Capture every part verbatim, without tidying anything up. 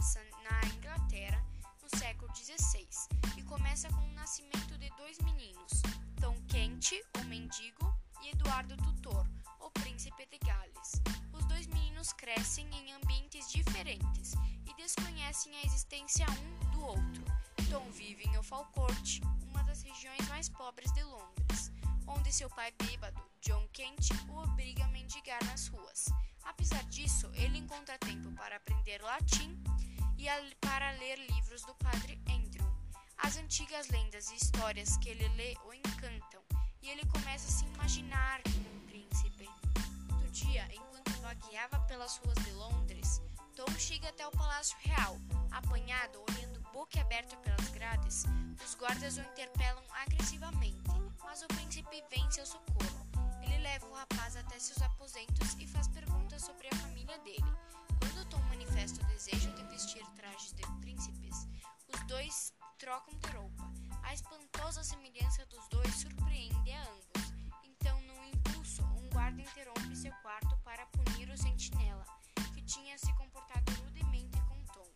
passa na Inglaterra no século dezesseis e começa com o nascimento de dois meninos, Tom Kent, o mendigo, e Eduardo Tutor, o príncipe de Gales. Os dois meninos crescem em ambientes diferentes e desconhecem a existência um do outro. Tom vive em Falcourt, uma das regiões mais pobres de Londres, onde seu pai bêbado, John Kent, o obriga a mendigar nas ruas. Apesar disso, ele encontra tempo para aprender latim e para ler livros do padre Andrew. As antigas lendas e histórias que ele lê o encantam e ele começa a se imaginar como um príncipe. Outro dia, enquanto vagueava pelas ruas de Londres, Tom chega até o Palácio Real, apanhado olhando boca aberta pelas grades. Os guardas o interpelam agressivamente, mas o príncipe vem seu socorro. Ele leva o rapaz até seus aposentos e faz perguntas sobre a família dele. Quando Tom manifesta o desejo de vestir trajes de príncipes, os dois trocam de roupa. A espantosa semelhança dos dois surpreende a ambos. Então, num impulso, um guarda interrompe seu quarto para punir o sentinela, que tinha se comportado rudemente com Tom.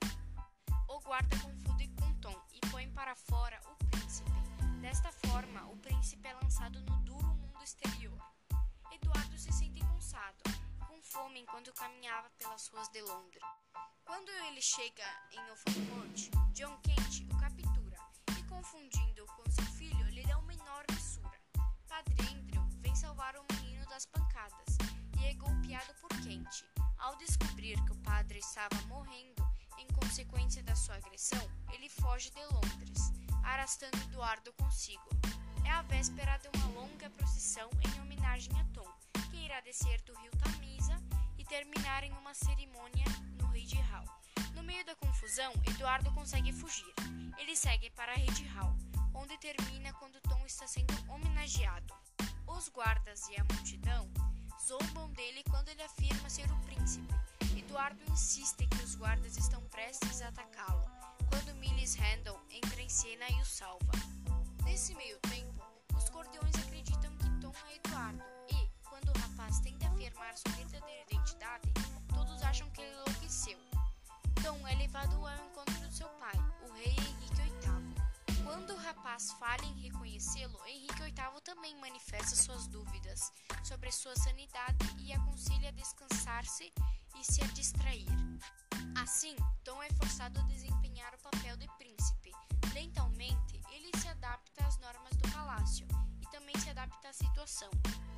O guarda confunde com Tom e põe para fora o príncipe. Desta forma, o príncipe é lançado no duro mundo exterior. Eduardo se sente cansado, com fome enquanto caminhava pelas ruas de Londres. Quando ele chega em Falcourt, John Kent o captura e, confundindo-o com seu filho, lhe dá uma enorme surra. Padre Andrew vem salvar o menino das pancadas e é golpeado por Kent. Ao descobrir que o padre estava morrendo em consequência da sua agressão, ele foge de Londres, arrastando Eduardo consigo. É a véspera de uma longa procissão em homenagem a Tom, que irá descer do rio Tamisa e terminar em uma cerimônia no Rede Hall. No meio da confusão, Eduardo consegue fugir. Ele segue para a Rede Hall, onde termina quando Tom está sendo homenageado. Os guardas e a multidão zombam dele quando ele afirma ser o príncipe. Eduardo insiste que os guardas estão prestes a atacá-lo, quando Miles Hendon entra em cena e o salva. Nesse meio tempo, os guardiões acreditam que Tom é Eduardo e, quando o rapaz tenta afirmar sua verdadeira identidade, todos acham que ele enlouqueceu. Tom é levado ao encontro do seu pai, o rei Henrique oitavo. Quando o rapaz falha em reconhecê-lo, Henrique oitavo também manifesta suas dúvidas sobre sua sanidade e aconselha a descansar-se e se a distrair. Assim, Tom é forçado a desempenhar o papel de príncipe. Mentalmente, ele se adapta às normas do palácio e também se adapta à situação.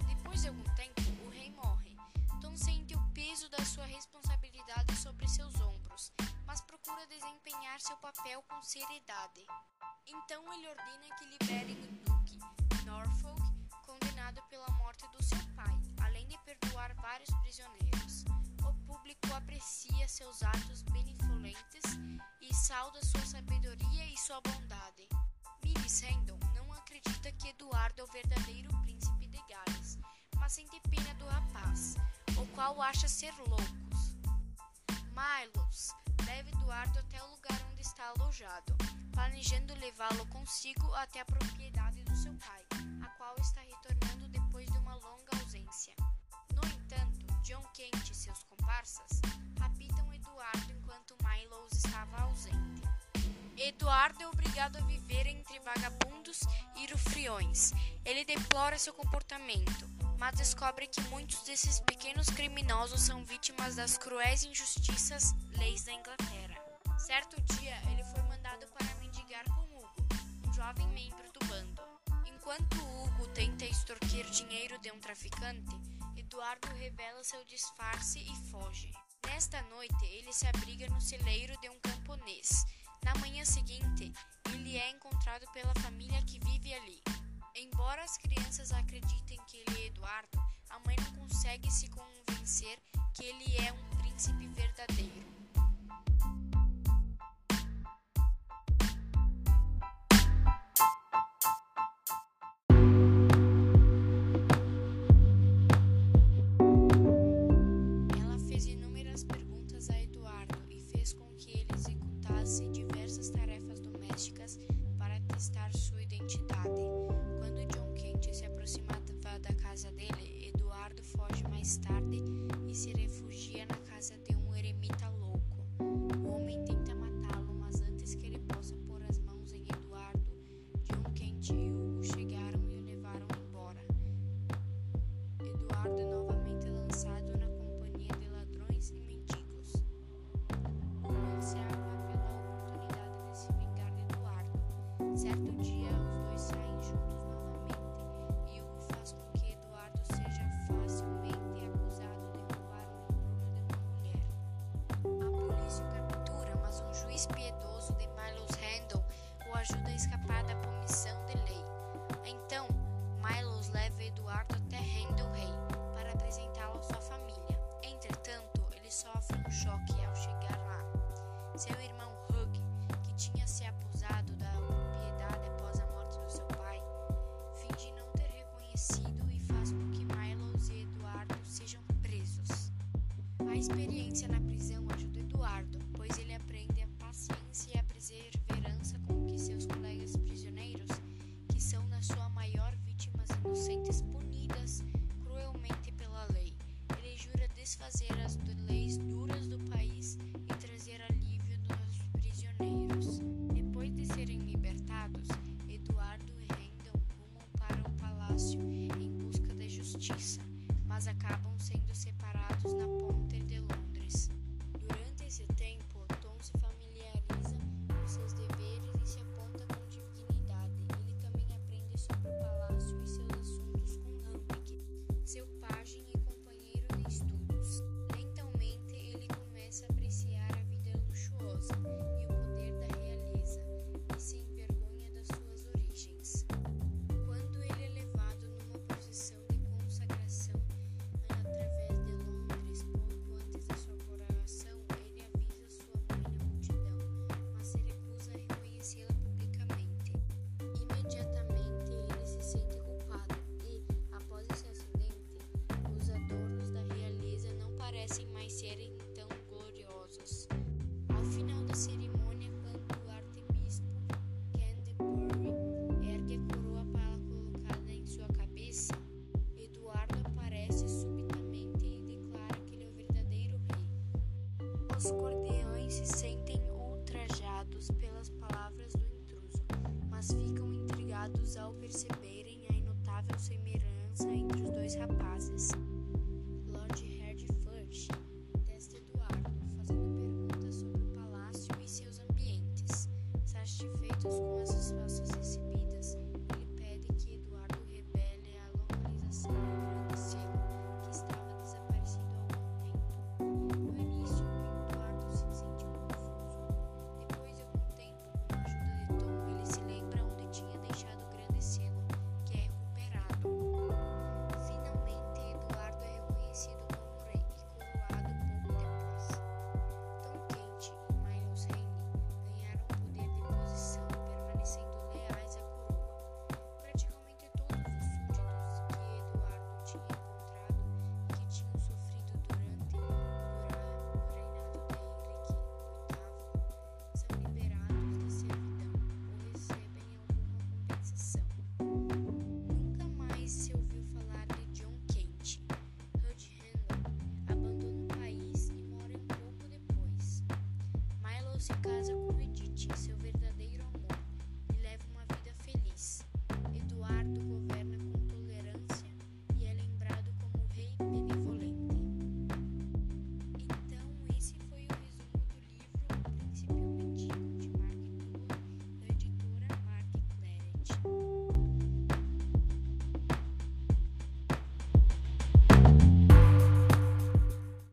Depois de algum tempo, o rei morre. Tom sente o peso da sua responsabilidade sobre seus ombros, mas procura desempenhar seu papel com seriedade. Então ele ordena que liberem o Duque Norfolk, condenado pela morte do seu pai, além de perdoar vários prisioneiros. O público aprecia seus atos benevolentes e sauda sua sabedoria e sua bondade. Miles Hendon não acredita que Eduardo é o verdadeiro príncipe de Gales, mas sente pena do rapaz, o qual acha ser loucos. Miles leva Eduardo até o lugar onde está alojado, planejando levá-lo consigo até a propriedade do seu pai, a qual está retornando depois de uma longa ausência. No entanto, John Kent e seus comparsas raptam Eduardo enquanto Miles estava ausente. Eduardo é obrigado a viver entre vagabundos e rufiões. Ele deplora seu comportamento, mas descobre que muitos desses pequenos criminosos são vítimas das cruéis injustiças leis da Inglaterra. Certo dia, ele foi mandado para mendigar com Hugo, um jovem membro do bando. Enquanto Hugo tenta extorquir dinheiro de um traficante, Eduardo revela seu disfarce e foge. Nesta noite, ele se abriga no celeiro de um camponês. Na manhã seguinte, ele é encontrado pela família que vive ali. Embora as crianças acreditem que ele é Eduardo, a mãe não consegue se convencer que ele é um príncipe verdadeiro. Dele, Eduardo foge mais tarde e se refugia na casa de um eremita louco. Eduardo até Hendon Rei para apresentá-lo à sua família. Entretanto, ele sofre um choque ao chegar lá. Seu irmão Hugo, que tinha se abusado da propriedade após a morte do seu pai, finge não ter reconhecido e faz com que Miles e Eduardo sejam presos. A experiência na prisão ajuda Eduardo, pois ele aprende a paciência e a perseverança com que seus colegas prisioneiros, que são na sua maior vítimas inocentes punidas cruelmente pela lei. Ele jura desfazer as leis duras do país e trazer alívio aos prisioneiros. Depois de serem libertados, Eduardo e Hendon rumam para o palácio em busca da justiça, mas acabam sendo separados na ponte de Londres. Durante esse tempo, Tom se familiariza com seus deveres e se aponta com dignidade. Ele também aprende sobre o palácio e seus assuntos com Henrique, seu pajem e companheiro de estudos. Lentamente, ele começa a apreciar a vida luxuosa e o poder da realeza, e se envergonha das suas origens. Quando ele é levado numa posição de consagração, cerimônia, quando o arcebispo Canterbury ergue a coroa para colocá-la em sua cabeça, Eduardo aparece subitamente e declara que ele é o verdadeiro rei. Os cordeões se sentem ultrajados pelas palavras do intruso, mas ficam intrigados ao perceberem a inotável semelhança entre os dois rapazes. Música.